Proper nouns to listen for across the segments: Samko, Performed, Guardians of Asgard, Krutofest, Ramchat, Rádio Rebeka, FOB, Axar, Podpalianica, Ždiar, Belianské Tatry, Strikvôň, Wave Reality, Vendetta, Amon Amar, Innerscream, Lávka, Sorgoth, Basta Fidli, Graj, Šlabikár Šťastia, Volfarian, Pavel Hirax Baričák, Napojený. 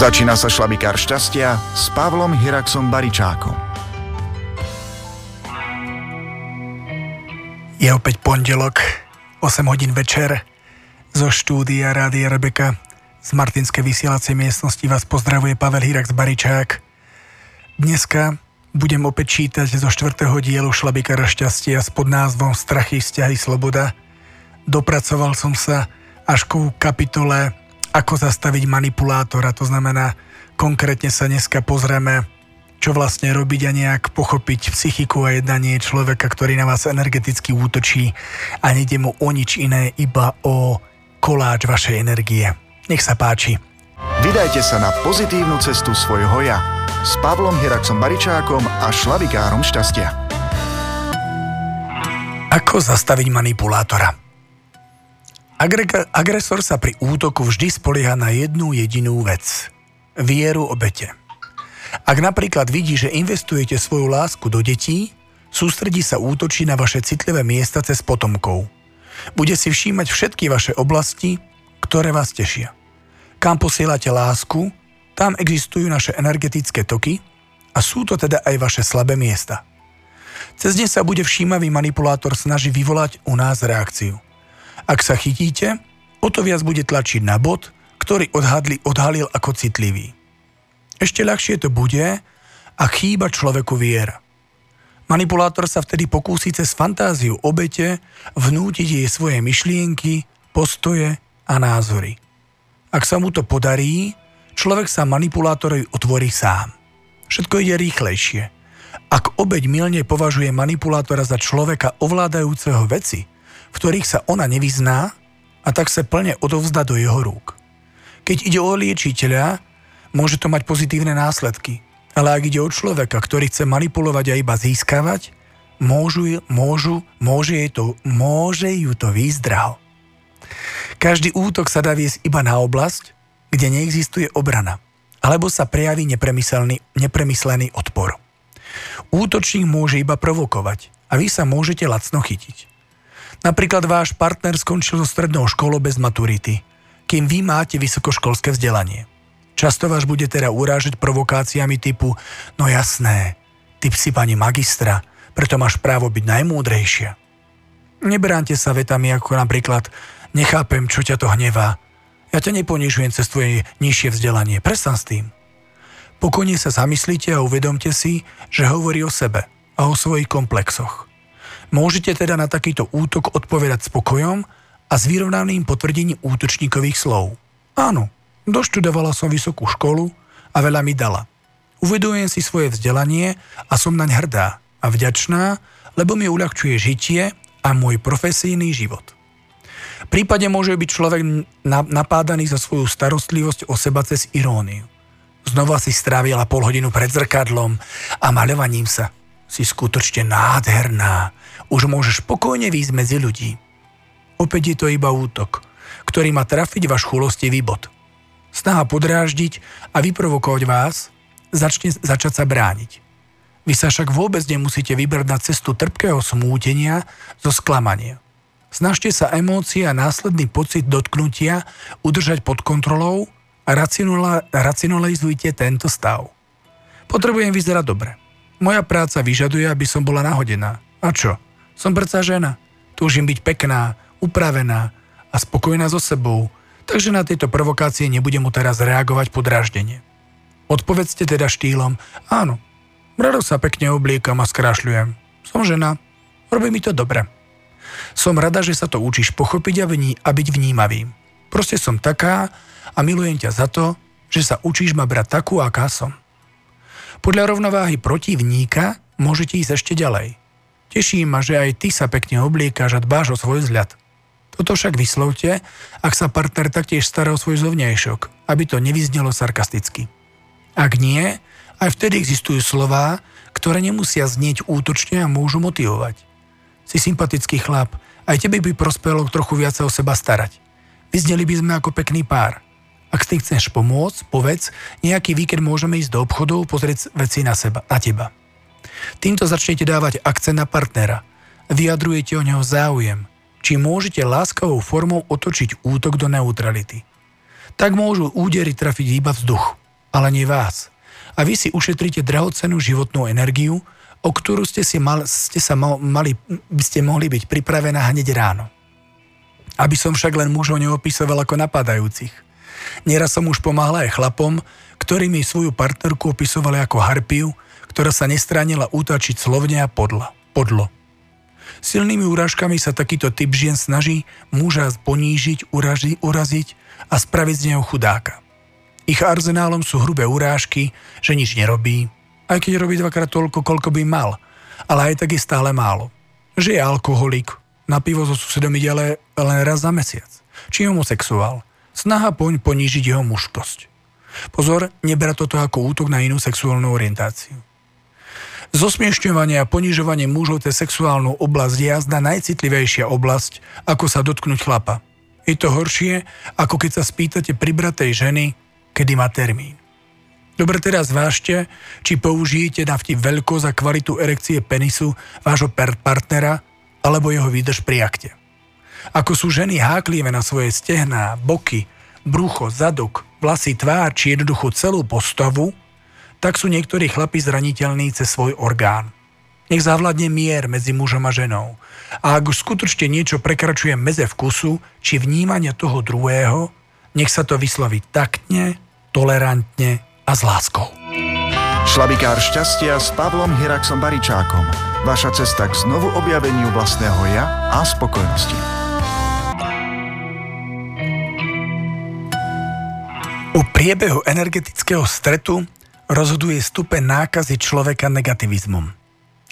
Začína sa Šlabikár šťastia s Pavlom Hiraxom Baričákom. Je opäť pondelok, 8 hodín večer. Zo štúdia Rádia Rebeka z Martinskej vysielacej miestnosti vás pozdravuje Pavel Hirax Baričák. Dneska budem opäť čítať zo 4. dielu Šlabikára šťastia s podnázvom Strachy, vzťahy, sloboda. Dopracoval som sa až ku kapitole Ako zastaviť manipulátora, to znamená, konkrétne sa dneska pozrieme, čo vlastne robiť a nejak pochopiť psychiku a jednanie človeka, ktorý na vás energeticky útočí a nejde mu o nič iné, iba o koláč vašej energie. Nech sa páči. Vydajte sa na pozitívnu cestu svojho ja s Pavlom Hiraxom Baričákom a Šlabikárom šťastia. Ako zastaviť manipulátora? Agresor sa pri útoku vždy spolieha na jednu jedinú vec. Vieru obete. Ak napríklad vidí, že investujete svoju lásku do detí, sústredí sa útočí na vaše citlivé miesta cez potomkov. Bude si všímať všetky vaše oblasti, ktoré vás tešia. Kam posielate lásku, tam existujú naše energetické toky a sú to teda aj vaše slabé miesta. Cez ne sa bude všímavý manipulátor snaží vyvolať u nás reakciu. Ak sa chytíte, o to viac bude tlačiť na bod, ktorý odhalil ako citlivý. Ešte ľahšie to bude, ak chýba človeku viera. Manipulátor sa vtedy pokúsi cez fantáziu obete vnútiť jej svoje myšlienky, postoje a názory. Ak sa mu to podarí, človek sa manipulátorovi otvorí sám. Všetko ide rýchlejšie. Ak obeť mylne považuje manipulátora za človeka ovládajúceho veci, v ktorých sa ona nevyzná a tak sa plne odovzdá do jeho rúk. Keď ide o liečiteľa, môže to mať pozitívne následky, ale ak ide o človeka, ktorý chce manipulovať a iba získavať, môže ju to výjsť draho. Každý útok sa dá viesť iba na oblasť, kde neexistuje obrana, alebo sa prejaví nepremyslený odpor. Útočník môže iba provokovať a vy sa môžete lacno chytiť. Napríklad váš partner skončil so strednou školou bez maturity, kým vy máte vysokoškolské vzdelanie. Často vás bude teda urážať provokáciami typu no jasné, ty si pani magistra, preto máš právo byť najmúdrejšia. Nebránte sa vetami ako napríklad nechápem, čo ťa to hnevá. Ja ťa neponižujem cez tvoje nižšie vzdelanie, prestan s tým. Pokojne sa zamyslite a uvedomte si, že hovorí o sebe a o svojich komplexoch. Môžete teda na takýto útok odpovedať spokojom a s vyrovnaným potvrdením útočníkových slov. Áno, doštudovala som vysokú školu a veľa mi dala. Uvedujem si svoje vzdelanie a som naň hrdá a vďačná, lebo mi uľahčuje žitie a môj profesijný život. V prípade môže byť človek napádaný za svoju starostlivosť o seba cez iróniu. Znova si strávila pol hodinu pred zrkadlom a maľovaním sa. Si skutočne nádherná. Už môžeš pokojne výjsť medzi ľudí. Opäť je to iba útok, ktorý má trafiť váš chulostivý bod. Snaha podráždiť a vyprovokovať vás začať sa brániť. Vy sa však vôbec nemusíte vybrať na cestu trpkého smútenia zo sklamania. Snažte sa emócie a následný pocit dotknutia udržať pod kontrolou a racionalizujte tento stav. Potrebujem vyzerať dobre. Moja práca vyžaduje, aby som bola nahodená. A čo? Som predsa žena. Túžim byť pekná, upravená a spokojná so sebou, takže na tieto provokácie nebudem mu teraz reagovať podráždenie. Odpovedzte teda štýlom, áno, rado sa pekne obliekam a skrášľujem. Som žena, robí mi to dobre. Som rada, že sa to učíš pochopiť a byť vnímavým. Proste som taká a milujem ťa za to, že sa učíš ma brať takú, aká som. Podľa rovnováhy protivníka môžete ísť ešte ďalej. Teší ma, že aj ty sa pekne obliekaš a dbáš o svoj vzhľad. Toto však vyslovte, ak sa partner taktiež stará o svoj zovňajšok, aby to nevyznelo sarkasticky. Ak nie, aj vtedy existujú slová, ktoré nemusia znieť útočne a môžu motivovať. Si sympatický chlap, aj tebe by prospelo trochu viac sa o seba starať. Vyzneli by sme ako pekný pár. Ak si chceš pomôcť, povedz, nejaký víkend môžeme ísť do obchodov, pozrieť veci na teba. Týmto začnete dávať akcent na partnera. Vyjadrujete o neho záujem. Či môžete láskavou formou otočiť útok do neutrality. Tak môžu údery trafiť iba vzduch. ale nie vás. A vy si ušetríte drahocennú životnú energiu, o ktorú ste mohli byť pripravená hneď ráno. Aby som však len mužov neopísoval ako napadajúcich. Nieraz som už pomáhala aj chlapom, ktorí mi svoju partnerku opisovali ako harpiu, ktorá sa nestránila útačiť slovne a podlo. Silnými urážkami sa takýto typ žien snaží muža ponížiť, uraziť a spraviť z neho chudáka. Ich arzenálom sú hrubé urážky, že nič nerobí, aj keď robí dvakrát toľko, koľko by mal, ale aj tak je stále málo. Že je alkoholik, na pivo so susedom ide len raz za mesiac, či homosexuál. Snaha poň ponížiť jeho mužskosť. Pozor, nebera toto ako útok na inú sexuálnu orientáciu. Zosmiešťovanie a ponižovanie mužov te sexuálnu oblasť je jazda najcitlivejšia oblasť, ako sa dotknúť chlapa. Je to horšie, ako keď sa spýtate pribratej ženy, kedy má termín. Dobre, teraz zvážte, či použijete na vtip veľkosť a kvalitu erekcie penisu vášho partnera alebo jeho výdrž pri akte. Ako sú ženy háklivé na svoje stehná, boky, brucho, zadok, vlasy, tvár či jednoducho celú postavu, tak sú niektorí chlapi zraniteľní cez svoj orgán. Nech zavládne mier medzi mužom a ženou. A ak už skutočne niečo prekračuje meze vkusu či vnímania toho druhého, nech sa to vysloví taktne, tolerantne a s láskou. Šlabikár šťastia s Pavlom Hiraxom Baričákom. Vaša cesta k znovu objaveniu vlastného ja a spokojnosti. U priebehu energetického stretu rozhoduje stupeň nákazy človeka negativizmom.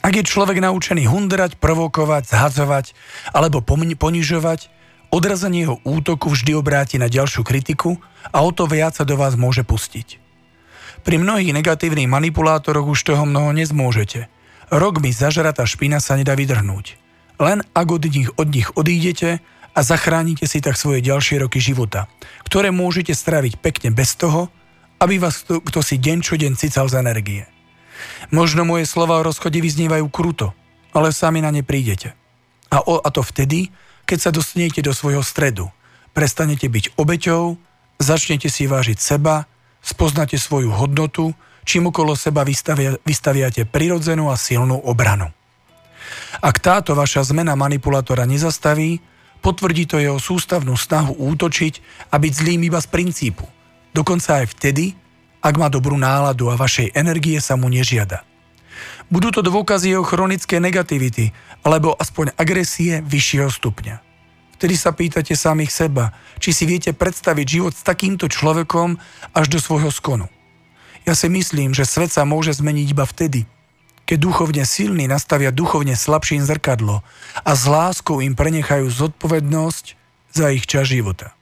Ak je človek naučený hundrať, provokovať, zhadzovať alebo ponižovať, odrazenie jeho útoku vždy obráti na ďalšiu kritiku a o to viac sa do vás môže pustiť. Pri mnohých negatívnych manipulátoroch už toho mnoho nezmôžete. Rokmi zažratá špina sa nedá vydrhnúť. Len ak od nich odídete a zachránite si tak svoje ďalšie roky života, ktoré môžete stráviť pekne bez toho, aby vás kto si deň čo deň cical z energie. Možno moje slova o rozchode vyznievajú kruto, ale sami na ne prídete. A to vtedy, keď sa dostanete do svojho stredu, prestanete byť obeťou, začnete si vážiť seba, spoznáte svoju hodnotu, čím okolo seba vystaviate prirodzenú a silnú obranu. Ak táto vaša zmena manipulátora nezastaví, potvrdí to jeho sústavnú snahu útočiť a byť zlým iba z princípu. Dokonca aj vtedy, ak má dobrú náladu a vašej energie sa mu nežiada. Budú to dôkazy jeho chronické negativity, alebo aspoň agresie vyššieho stupňa. Vtedy sa pýtate samých seba, či si viete predstaviť život s takýmto človekom až do svojho skonu. Ja si myslím, že svet sa môže zmeniť iba vtedy, keď duchovne silní nastavia duchovne slabším zrkadlo a s láskou im prenechajú zodpovednosť za ich čas života.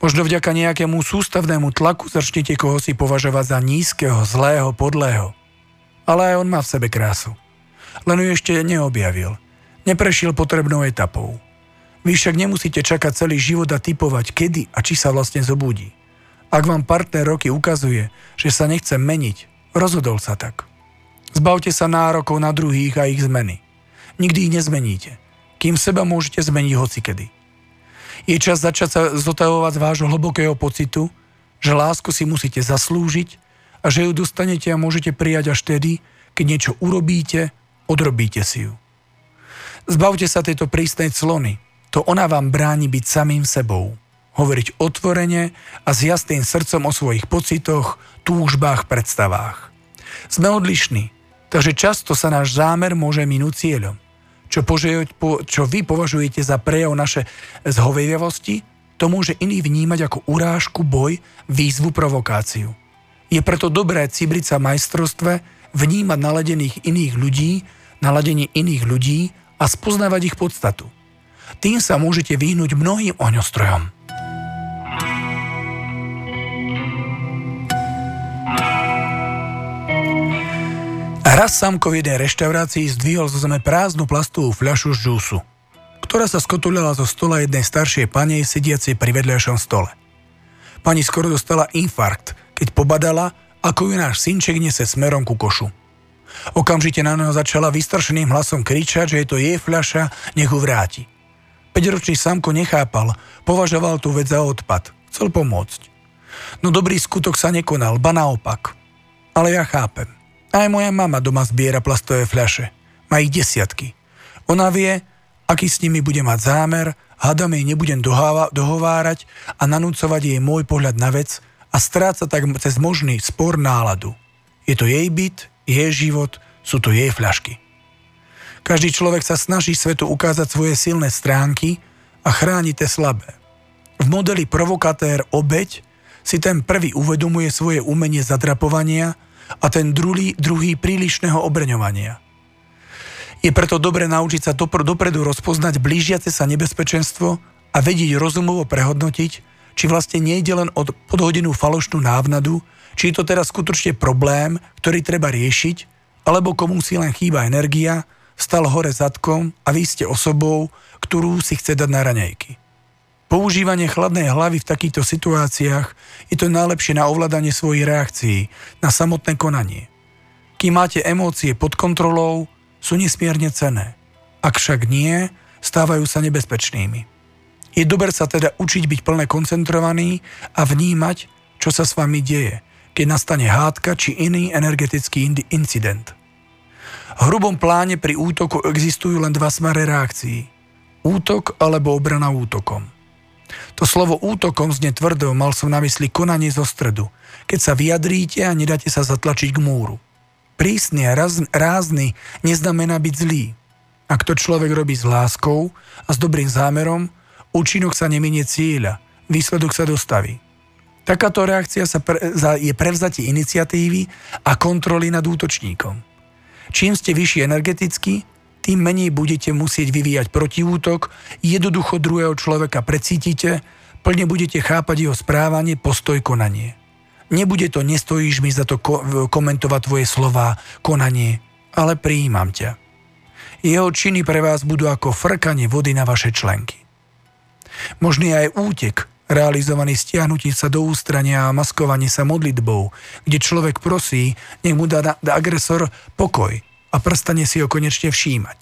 Možno vďaka nejakému sústavnému tlaku začnete koho si považovať za nízkeho, zlého, podlého. Ale aj on má v sebe krásu. Len ju ešte neobjavil. Neprešiel potrebnou etapou. Vy však nemusíte čakať celý život a tipovať, kedy a či sa vlastne zobudí. Ak vám partner roky ukazuje, že sa nechce meniť, rozhodol sa tak. Zbavte sa nárokov na druhých a ich zmeny. Nikdy ich nezmeníte, kým seba môžete zmeniť hocikedy. Je čas začať sa zotavovať z vášho hlbokého pocitu, že lásku si musíte zaslúžiť a že ju dostanete a môžete prijať až tedy, keď niečo urobíte, odrobíte si ju. Zbavte sa tejto prísnej clony, to ona vám bráni byť samým sebou. Hovoriť otvorene a s jasným srdcom o svojich pocitoch, túžbách, predstavách. Sme odlišní, takže často sa náš zámer môže minúť cieľom. Čo vy považujete za prejav naše zhovievavosti, to môže iný vnímať ako urážku, boj, výzvu, provokáciu. Je preto dobré cibriť sa majstrovstve, vnímať naladenie iných ľudí a spoznávať ich podstatu. Tým sa môžete vyhnúť mnohým ohňostrojom. Raz Samko v jednej reštaurácii zdvihol zo zeme prázdnu plastovú fľašu z džúsu, ktorá sa skotulila zo stola jednej staršej pani sediacej pri vedľajšom stole. Pani skoro dostala infarkt, keď pobadala, ako ju náš synček nese smerom ku košu. Okamžite na neho začala vystrašeným hlasom kričať, že je to jej fľaša, nech ju vráti. 5-ročný Samko nechápal, považoval tú vec za odpad, chcel pomôcť. No dobrý skutok sa nekonal, ba naopak. Ale ja chápem. Aj moja mama doma zbiera plastové fľaše. Má ich desiatky. Ona vie, aký s nimi bude mať zámer, hádam jej nebudem dohovárať a nanúcovať jej môj pohľad na vec a stráca tak cez možný spor náladu. Je to jej byt, jej život, sú to jej fľašky. Každý človek sa snaží svetu ukázať svoje silné stránky a chráni tie slabé. V modeli provokatér obeť si ten prvý uvedomuje svoje umenie zadrapovania a ten druhý prílišného obrňovania. Je preto dobre naučiť sa dopredu rozpoznať blížiace sa nebezpečenstvo a vedieť rozumovo prehodnotiť, či vlastne nejde len o podhodenú falošnú návnadu, či je to teraz skutočne problém, ktorý treba riešiť, alebo komu si len chýba energia, stal hore zadkom a vy ste osobou, ktorú si chce dať na raňajky. Používanie chladnej hlavy v takýchto situáciách je to najlepšie na ovládanie svojich reakcií, na samotné konanie. Kým máte emócie pod kontrolou, sú nesmierne cenné. Ak však nie, stávajú sa nebezpečnými. Je dobre sa teda učiť byť plne koncentrovaný a vnímať, čo sa s vami deje, keď nastane hádka či iný energetický incident. V hrubom pláne pri útoku existujú len dva smere reakcií. Útok alebo obrana útokom. To slovo útokom znie tvrdo, mal som na mysli konanie zo stredu, keď sa vyjadríte a nedáte sa zatlačiť k múru. Prísny a rázny neznamená byť zlý. Ak to človek robí s láskou a s dobrým zámerom, účinok sa neminie cieľa, výsledok sa dostaví. Takáto reakcia je prevzatie iniciatívy a kontroly nad útočníkom. Čím ste vyšší energeticky, tým menej budete musieť vyvíjať protiútok, jednoducho druhého človeka precítite, plne budete chápať jeho správanie, postoj, konanie. Nebude to nestojíš mi za to komentovať tvoje slová, konanie, ale prijímam ťa. Jeho činy pre vás budú ako frkanie vody na vaše členky. Možný aj útek, realizovaný stiahnutím sa do ústrania a maskovanie sa modlitbou, kde človek prosí, nech mu dá agresor pokoj, a prestane si ho konečne všímať.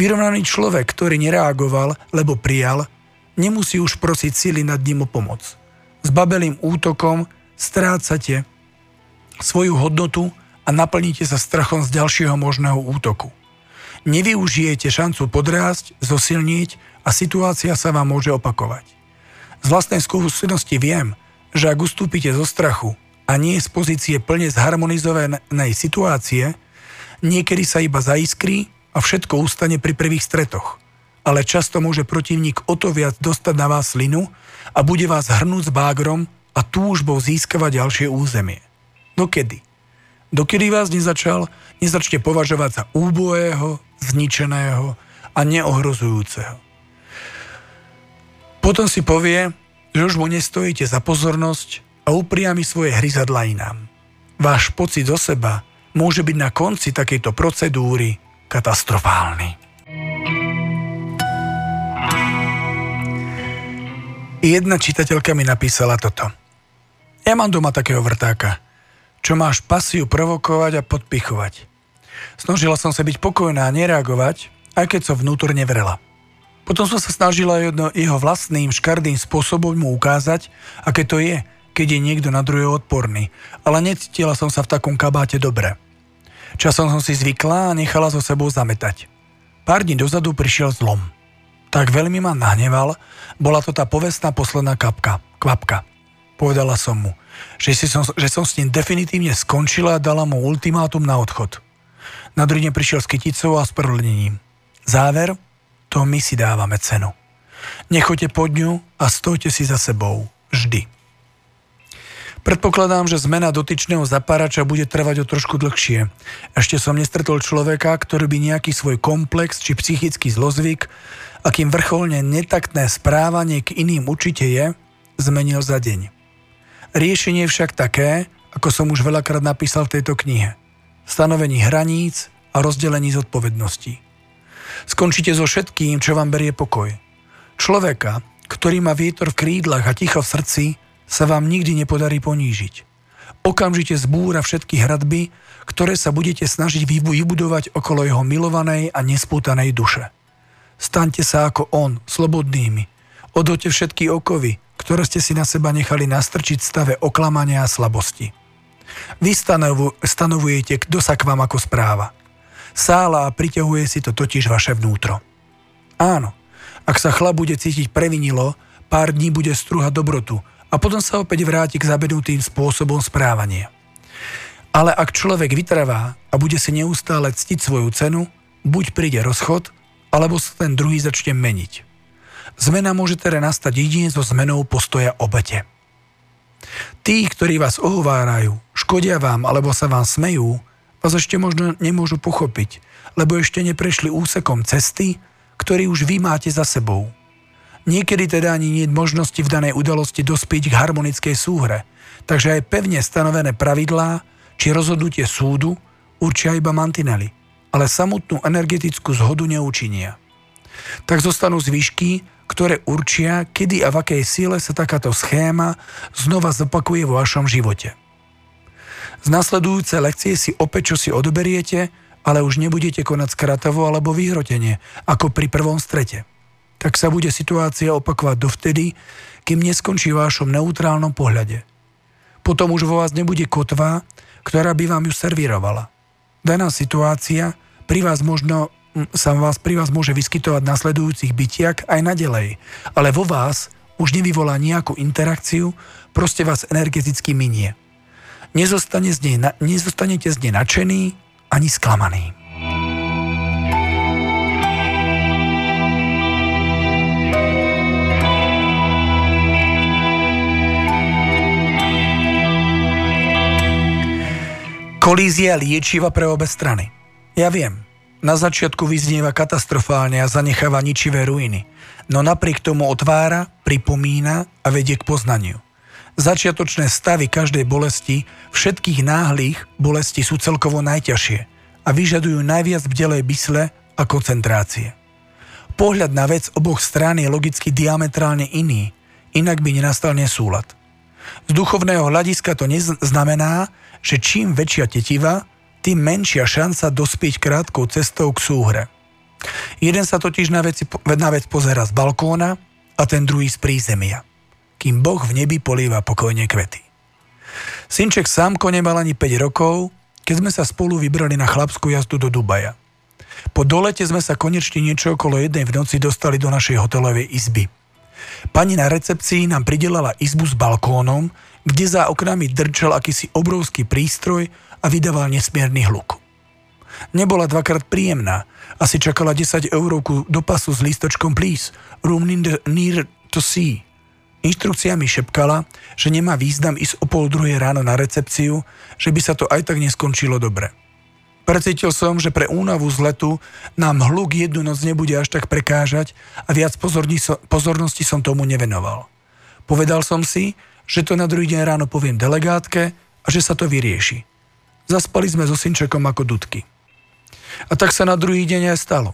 Vyrovnaný človek, ktorý nereagoval, lebo prijal, nemusí už prosiť sily nad ním o pomoc. S babelým útokom strácate svoju hodnotu a naplníte sa strachom z ďalšieho možného útoku. Nevyužijete šancu podrásť, zosilniť a situácia sa vám môže opakovať. Z vlastnej skúsenosti viem, že ak ustúpite zo strachu a nie z pozície plne zharmonizovanej situácie, niekedy sa iba zaiskrí a všetko ustane pri prvých stretoch. Ale často môže protivník o to viac dostať na vás slinu a bude vás hrnúť s bágrom a túžbou získavať ďalšie územie. Dokedy? Dokedy vás nezačne považovať za úbohého, zničeného a neohrozujúceho. Potom si povie, že už mu nestojíte za pozornosť a upriami svoje hryzadlá inám. Váš pocit zo seba môže byť na konci takejto procedúry katastrofálny. Jedna čitateľka mi napísala toto. Ja mám doma takého vrtáka, čo máš pasiu provokovať a podpichovať. Snažila som sa byť pokojná a nereagovať, aj keď som vnútorne vrela. Potom som sa snažila jeho vlastným škardým spôsobom mu ukázať, aké to je, keď je niekto na druhého odporný, ale necítila som sa v takom kabáte dobre. Časom som si zvykla a nechala so sebou zametať. Pár dní dozadu prišiel zlom. Tak veľmi ma nahneval, bola to tá povestná posledná kvapka. Povedala som mu, že som s ním definitívne skončila a dala mu ultimátum na odchod. Na druhý deň prišiel s kyticou a sprvlnením. Záver? To my si dávame cenu. Nechoďte pod ňu a stojte si za sebou. Vždy. Predpokladám, že zmena dotyčného zapárača bude trvať o trošku dlhšie. Ešte som nestretol človeka, ktorý by nejaký svoj komplex či psychický zlozvyk, akým vrcholne netaktné správanie k iným určite je, zmenil za deň. Riešenie je však také, ako som už veľakrát napísal v tejto knihe. Stanovení hraníc a rozdelení zodpovedností. Skončite so všetkým, čo vám berie pokoj. Človeka, ktorý má vietor v krídlach a ticho v srdci, sa vám nikdy nepodarí ponížiť. Okamžite zbúra všetky hradby, ktoré sa budete snažiť vybudovať okolo jeho milovanej a nespútanej duše. Staňte sa ako on, slobodnými. Odhoďte všetky okovy, ktoré ste si na seba nechali nastrčiť v stave oklamania a slabosti. Vy stanovujete, kto sa k vám ako správa. Sála a priťahuje si to totiž vaše vnútro. Áno, ak sa chlap bude cítiť previnilo, pár dní bude strúhať dobrotu a potom sa opäť vráti k zabednutým spôsobom správania. Ale ak človek vytrvá a bude si neustále ctiť svoju cenu, buď príde rozchod, alebo sa ten druhý začne meniť. Zmena môže teda nastať jedine so zmenou postoja obete. Tí, ktorí vás ohovárajú, škodia vám alebo sa vám smejú, vás ešte možno nemôžu pochopiť, lebo ešte neprešli úsekom cesty, ktorý už vy máte za sebou. Niekedy teda ani nie je možnosti v danej udalosti dospieť k harmonickej súhre, takže aj pevne stanovené pravidlá či rozhodnutie súdu určia iba mantinely, ale samotnú energetickú zhodu neučinia. Tak zostanú zvyšky, ktoré určia, kedy a v akej sile sa takáto schéma znova zopakuje vo vašom živote. Z nasledujúce lekcie si opäť čosi odoberiete, ale už nebudete konať skratovo alebo vyhrotenie, ako pri prvom strete. Tak sa bude situácia opakovať dovtedy, kým neskončí v vašom neutrálnom pohľade. Potom už vo vás nebude kotva, ktorá by vám ju servírovala. Daná situácia sa pri vás môže vyskytovať v nasledujúcich bytiach aj naďalej, ale vo vás už nevyvolá nejakú interakciu, proste vás energeticky minie. Nezostanete z nej nadšený ani sklamaný. Kolízia liečiva pre obe strany. Ja viem, na začiatku vyznieva katastrofálne a zanecháva ničivé ruiny, no napriek tomu otvára, pripomína a vedie k poznaniu. Začiatočné stavy každej bolesti, všetkých náhlych bolesti sú celkovo najťažšie a vyžadujú najviac bdelej mysle a koncentrácie. Pohľad na vec oboch strán je logicky diametrálne iný, inak by nenastal nesúlad. Z duchovného hľadiska to znamená, že čím väčšia tetiva, tým menšia šanca dospieť krátkou cestou k súhre. Jeden sa totiž na vec pozerá z balkóna a ten druhý z prízemia, kým Boh v nebi polieva pokojne kvety. Synček Samko nemal ani 5 rokov, keď sme sa spolu vybrali na chlapskú jazdu do Dubaja. Po dolete sme sa konečne niečo okolo 1 v noci dostali do našej hotelovej izby. Pani na recepcii nám pridelala izbu s balkónom, kde za oknami drčal akýsi obrovský prístroj a vydával nesmierny hluk. Nebola dvakrát príjemná, asi čakala 10 eurovku do pasu s lístočkom please, room near to sea. Inštrukcia mi šepkala, že nemá význam ísť o 2:30 ráno na recepciu, že by sa to aj tak neskončilo dobre. Precítil som, že pre únavu z letu nám hluk jednu noc nebude až tak prekážať a viac pozornosti som tomu nevenoval. Povedal som si, že to na druhý deň ráno poviem delegátke a že sa to vyrieši. Zaspali sme so synčekom ako dudky. A tak sa na druhý deň aj stalo.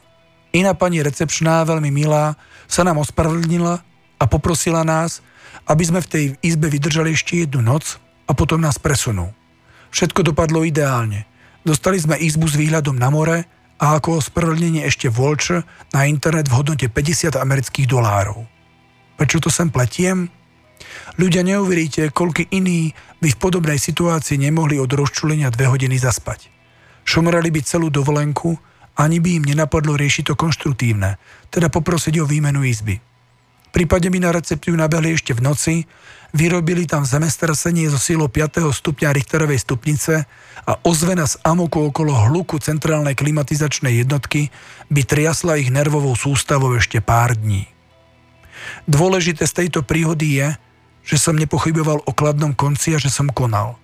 Iná pani recepčná, veľmi milá, sa nám ospravedlnila a poprosila nás, aby sme v tej izbe vydržali ešte jednu noc a potom nás presunú. Všetko dopadlo ideálne. Dostali sme izbu s výhľadom na more a ako ospravedlnenie ešte voucher na internet v hodnote $50. Prečo to sem pletiem? Ľudia, neuveríte, koľko iní by v podobnej situácii nemohli od rozčúlenia 2 hodiny zaspať. Šomrali by celú dovolenku, ani by im nenapadlo riešiť to konštruktívne, teda poprosiť o výmenu izby. Prípadne by na recepciu nabehli ešte v noci, vyrobili tam zemestrasenie zo sílou 5. stupňa Richterovej stupnice a ozvena z amoku okolo hluku centrálnej klimatizačnej jednotky by triasla ich nervovou sústavou ešte pár dní. Dôležité z tejto príhody je, že som nepochyboval o kladnom konci a že som konal.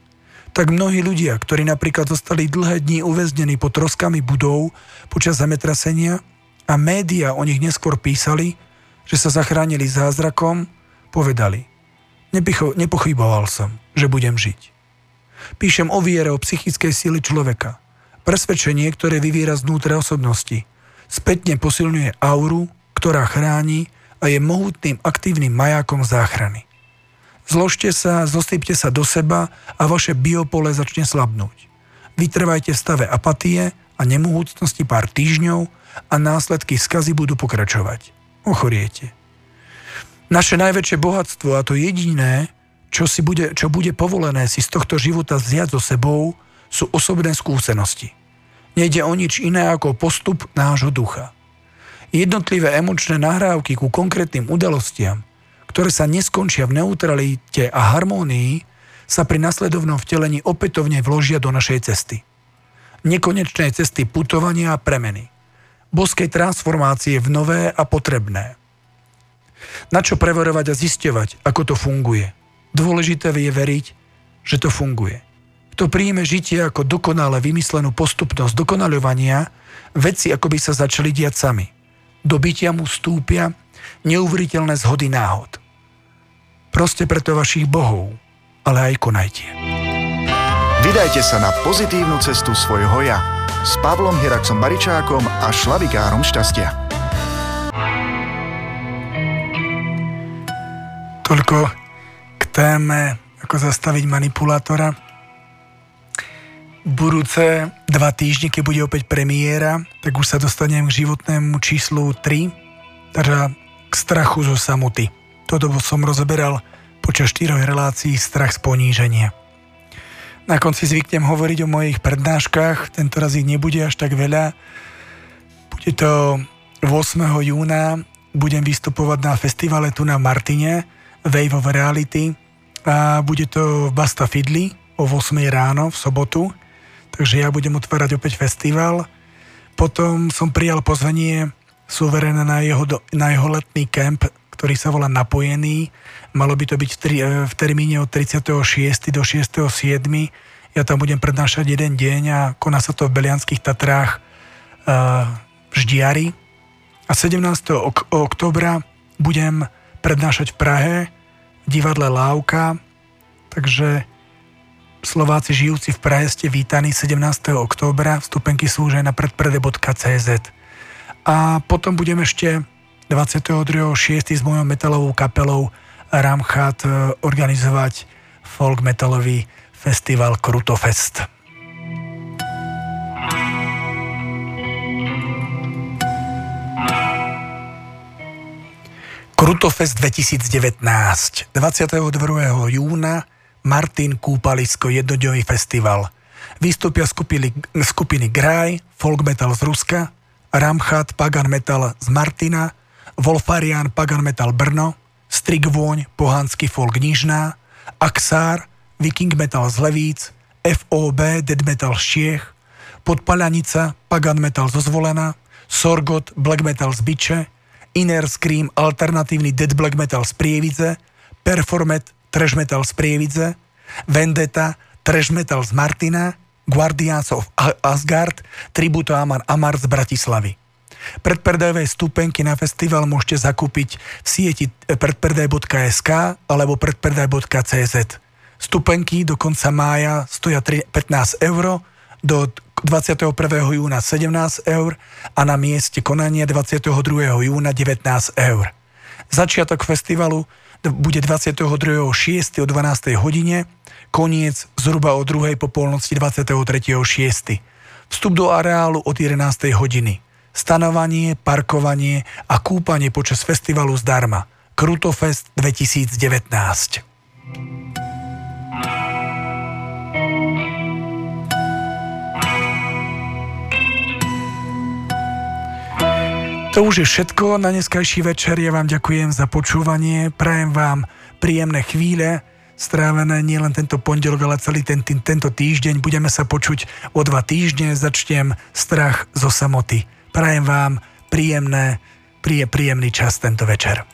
Tak mnohí ľudia, ktorí napríklad zostali dlhé dni uväznení pod troskami budov počas zemetrasenia a médiá o nich neskôr písali, že sa zachránili zázrakom, povedali: nepochyboval som, že budem žiť. Píšem o viere, o psychickej síle človeka. Presvedčenie, ktoré vyviera znútra osobnosti, spätne posilňuje auru, ktorá chráni a je mohutným aktívnym majákom záchrany. Zložte sa, zosypte sa do seba a vaše biopole začne slabnúť. Vytrvajte v stave apatie a nemohúcnosti pár týždňov a následky skazy budú pokračovať. Ochoriete. Naše najväčšie bohatstvo a to jediné, čo bude povolené si z tohto života vziať so sebou, sú osobné skúsenosti. Nejde o nič iné ako postup nášho ducha. Jednotlivé emočné nahrávky ku konkrétnym udalostiam, ktoré sa neskončia v neutralite a harmónii, sa pri nasledovnom vtelení opätovne vložia do našej cesty. Nekonečnej cesty putovania a premeny. Boskej transformácie v nové a potrebné. Načo preverovať a zisťovať, ako to funguje? Dôležité je veriť, že to funguje. Kto príjme žitie ako dokonale vymyslenú postupnosť dokonaľovania, veci ako by sa začali diať sami. Do bytia mu vstúpia neuveriteľné zhody náhod. Proste preto vašich bohov, ale aj konajte. Vydajte sa na pozitívnu cestu svojho ja s Pavlom Hiraxom Baričákom a Šlabikárom Šťastia. Toľko téme, ako zastaviť manipulátora. Budúce 2 týždne, keď bude opäť premiéra, tak už sa dostanem k životnému číslu 3, teda k strachu zo samoty. Toto som rozoberal počas 4 relácií strach z poníženia. Na konci zvyknem hovoriť o mojich prednáškach, tento raz ich nebude až tak veľa. Bude to 8. júna, budem vystupovať na festivale tu na Martine, Wave Reality, a bude to v Basta Fidli o 8 ráno v sobotu, takže ja budem otvárať opäť festival. Potom som prijal pozvanie Suverena na jeho letný kemp, ktorý sa volá Napojený. Malo by to byť v termíne od 36. do 6.7. Ja tam budem prednášať 1 deň a koná sa to v Belianských Tatrách v Ždiari. A 17. októbra budem prednášať v Prahe divadle Lávka, takže Slováci žijúci v Prahe ste vítaní 17. októbra, vstupenky sú už aj na predprede.cz. A potom budem ešte 22.6. s mojou metalovou kapelou Ramchat organizovať folk metalový festival Krutofest. Krutofest 2019, 22. júna, Martin Kúpalisko, jednodňový festival. Vystúpia skupiny Graj, folk metal z Ruska, Ramchat, pagan metal z Martina, Volfarian, pagan metal Brno, Strikvôň, pohanský folk Nižná, Axar, viking metal z Levíc, FOB, dead metal z Čiech, Podpalianica, pagan metal zo Zvolena, Sorgoth, black metal z Byče, Innerscream, alternatívny dead black metal z Prievidze, Performed, thrash metal z Prievidze, Vendetta, thrash metal z Martina, Guardians of Asgard, tributo Amon Amar z Bratislavy. Predpredajové stupenky na festival môžete zakúpiť v sieti predpredaj.sk alebo predpredaj.cz. Stupenky do konca mája stoja 15 €, do 21. júna 17 € a na mieste konania 22. júna 19 €. Začiatok festivalu bude 22.6. o 12:00, koniec zhruba o 2:00 po polnoci 23.6. Vstup do areálu od 11:00. Stanovanie, parkovanie a kúpanie počas festivalu zdarma. Krutofest 2019. To už je všetko na dneskajší večer. Ja vám ďakujem za počúvanie. Prajem vám príjemné chvíle, strávené nielen tento pondelok, ale celý tento týždeň. Budeme sa počuť o 2 týždne. Začnem strach zo samoty. Prajem vám príjemný čas tento večer.